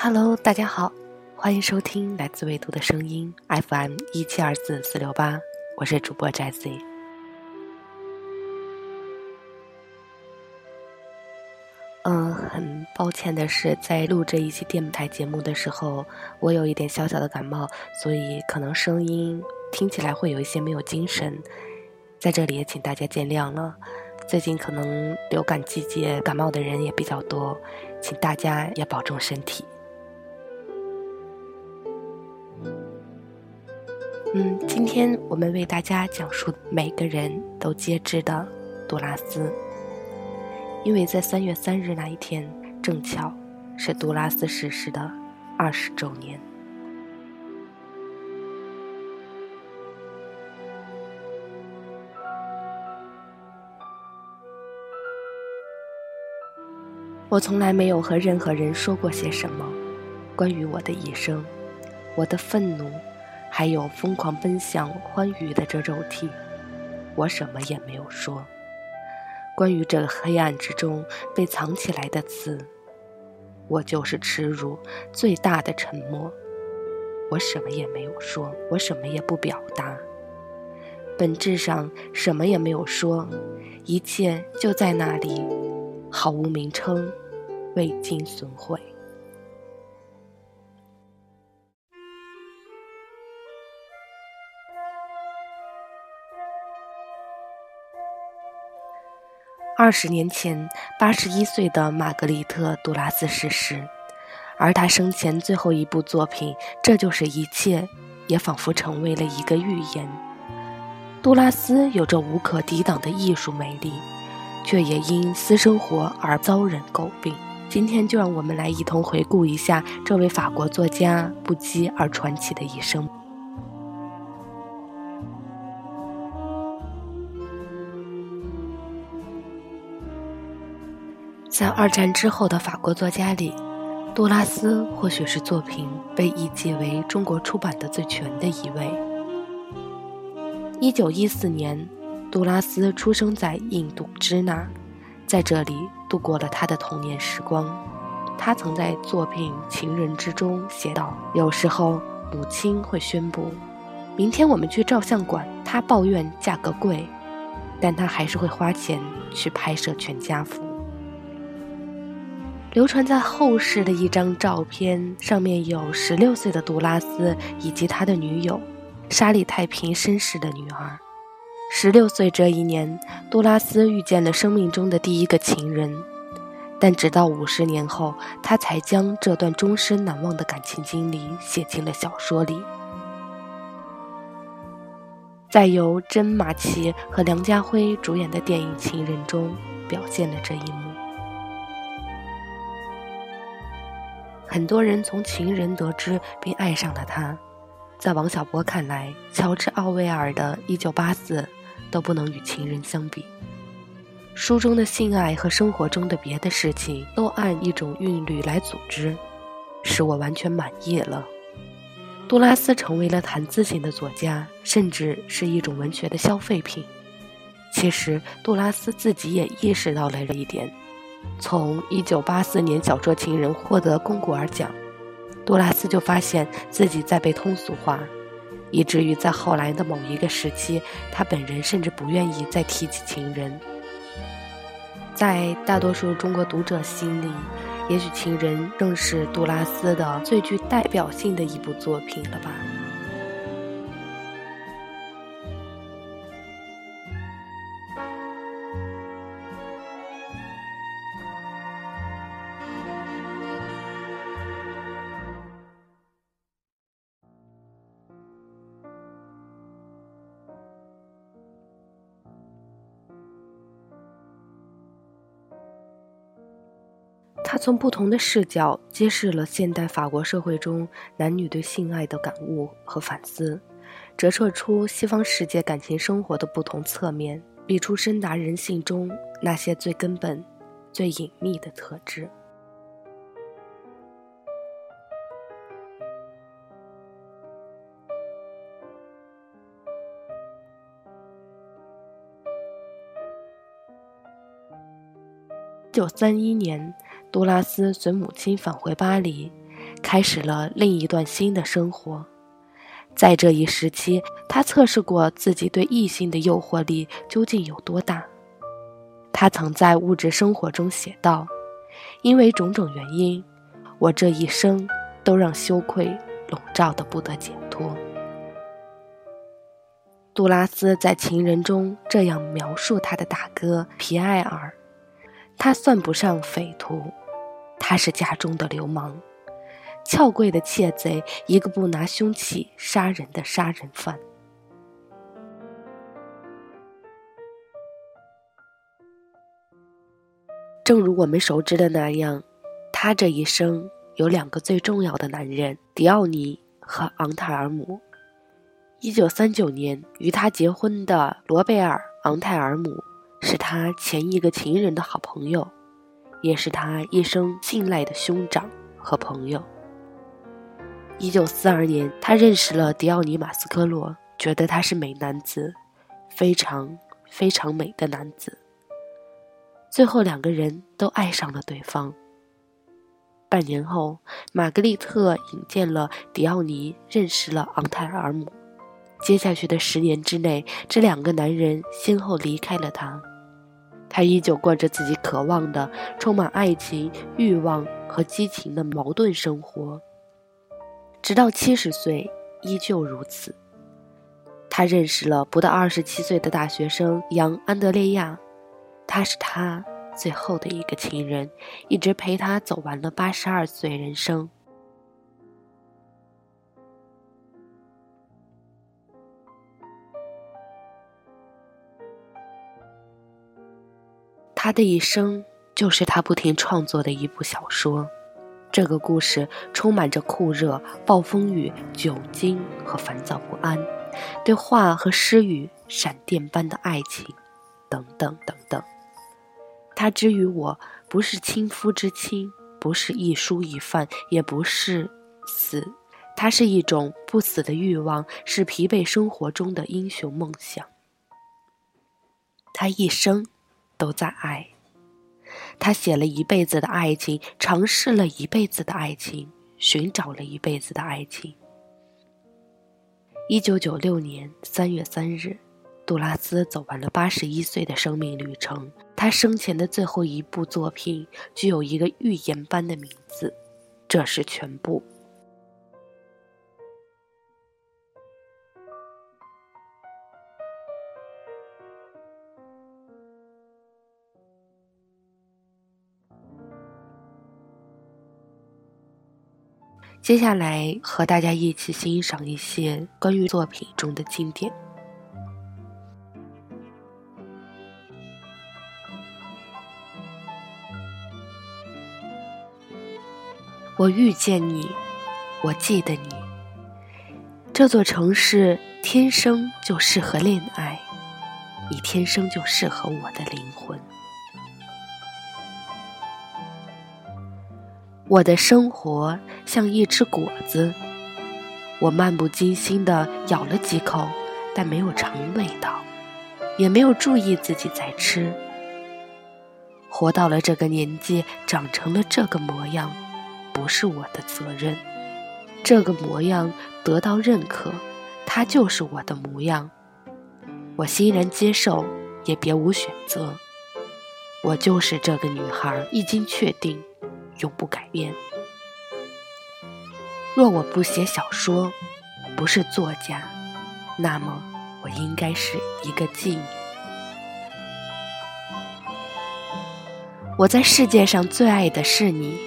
Hello， 大家好，欢迎收听来自魏都的声音 FM1724468， 我是主播 Jessie。 很抱歉的是，在录这一期电台节目的时候，我有一点小小的感冒，所以可能声音听起来会有一些没有精神，在这里也请大家见谅了。最近可能流感季节感冒的人也比较多，请大家也保重身体。今天我们为大家讲述每个人都皆知的杜拉斯，因为在3月3日那一天正巧是杜拉斯逝世的20周年。我从来没有和任何人说过些什么关于我的一生，我的愤怒，还有疯狂奔向欢愉的这肉体，我什么也没有说。关于这个黑暗之中被藏起来的刺，我就是耻辱最大的沉默。我什么也没有说，我什么也不表达，本质上什么也没有说，一切就在那里，毫无名称，未经损毁。20年前，81岁的玛格丽特·杜拉斯逝世，而她生前最后一部作品《这就是一切》也仿佛成为了一个预言。杜拉斯有着无可抵挡的艺术魅力，却也因私生活而遭人诟病。今天就让我们来一同回顾一下这位法国作家不羁而传奇的一生。在2战之后的法国作家里，杜拉斯或许是作品被译介为中国出版的最全的一位。1914年，杜拉斯出生在印度支那，在这里度过了他的童年时光。他曾在作品《情人》之中写道，有时候母亲会宣布明天我们去照相馆，他抱怨价格贵，但他还是会花钱去拍摄全家福。流传在后世的一张照片，上面有16岁的杜拉斯以及他的女友莎莉太平绅士的女儿。16岁这一年，杜拉斯遇见了生命中的第一个情人，但直到50年后，他才将这段终身难忘的感情经历写进了小说里。在由甄马奇和梁家辉主演的电影《情人》中表现了这一幕。很多人从《情人》得知并爱上了他。在王小波看来，乔治·奥威尔的1984都不能与《情人》相比。书中的性爱和生活中的别的事情都按一种韵律来组织，使我完全满意了。杜拉斯成为了谈资型的作家，甚至是一种文学的消费品。其实杜拉斯自己也意识到了这一点。从1984年小说《情人》获得龚古尔奖，杜拉斯就发现自己在被通俗化，以至于在后来的某一个时期，他本人甚至不愿意再提起情人。在大多数中国读者心里，也许《情人》正是杜拉斯的最具代表性的一部作品了吧。他从不同的视角揭示了现代法国社会中男女对性爱的感悟和反思，折射出西方世界感情生活的不同侧面，理出深达人性中那些最根本、最隐秘的特质。1931年，杜拉斯随母亲返回巴黎，开始了另一段新的生活。在这一时期，他测试过自己对异性的诱惑力究竟有多大。他曾在物质生活中写道：因为种种原因，我这一生都让羞愧笼罩得不得解脱。杜拉斯在《情人》中这样描述他的大哥皮埃尔：他算不上匪徒，他是家中的流氓，撬柜的窃贼，一个不拿凶器杀人的杀人犯。正如我们熟知的那样，他这一生有两个最重要的男人，迪奥尼和昂泰尔姆。1939年与他结婚的罗贝尔·昂泰尔姆是他前一个情人的好朋友，也是他一生信赖的兄长和朋友。1942年，他认识了迪奥尼·马斯科洛，觉得他是美男子，非常非常美的男子。最后两个人都爱上了对方。半年后，玛格丽特引荐了迪奥尼认识了昂泰尔姆。接下去的10年之内，这两个男人先后离开了他。他依旧过着自己渴望的、充满爱情、欲望和激情的矛盾生活，直到70岁依旧如此。他认识了不到27岁的大学生杨·安德烈亚，他是他最后的一个情人，一直陪他走完了82岁人生。他的一生就是他不停创作的一部小说，这个故事充满着酷热、暴风雨、酒精和烦躁不安，对话和诗语、闪电般的爱情，等等等等。他之于我，不是亲夫之亲，不是一蔬一饭，也不是死，它是一种不死的欲望，是疲惫生活中的英雄梦想。他一生都在爱。他写了一辈子的爱情，尝试了一辈子的爱情，寻找了一辈子的爱情。1996年3月3日，杜拉斯走完了81岁的生命旅程。他生前的最后一部作品具有一个预言般的名字，这是全部。接下来和大家一起欣赏一些关于作品中的经典。我遇见你，我记得你。这座城市天生就适合恋爱，你天生就适合我的灵魂。我的生活像一只果子，我漫不经心地咬了几口，但没有尝味道，也没有注意自己在吃。活到了这个年纪，长成了这个模样，不是我的责任。这个模样得到认可，它就是我的模样。我欣然接受，也别无选择。我就是这个女孩，已经确定，永不改变。若我不写小说，不是作家，那么我应该是一个妓女。我在世界上最爱的是你，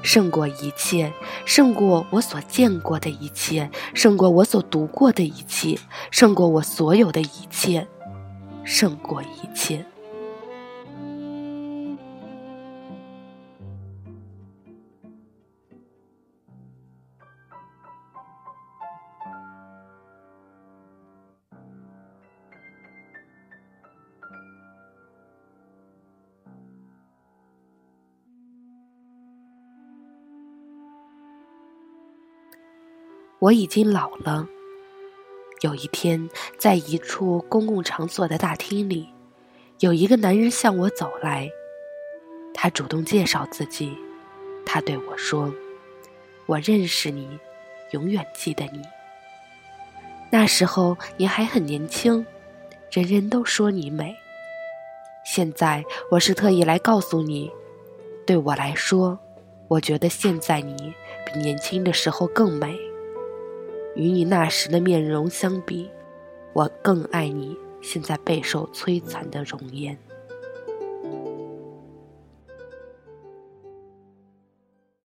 胜过一切，胜过我所见过的一切，胜过我所读过的一切，胜过我所有的一切，胜过一切。我已经老了。有一天，在一处公共场所的大厅里，有一个男人向我走来，他主动介绍自己。他对我说，我认识你，永远记得你。那时候你还很年轻，人人都说你美。现在我是特意来告诉你，对我来说，我觉得现在你比年轻的时候更美。与你那时的面容相比，我更爱你现在备受摧残的容颜。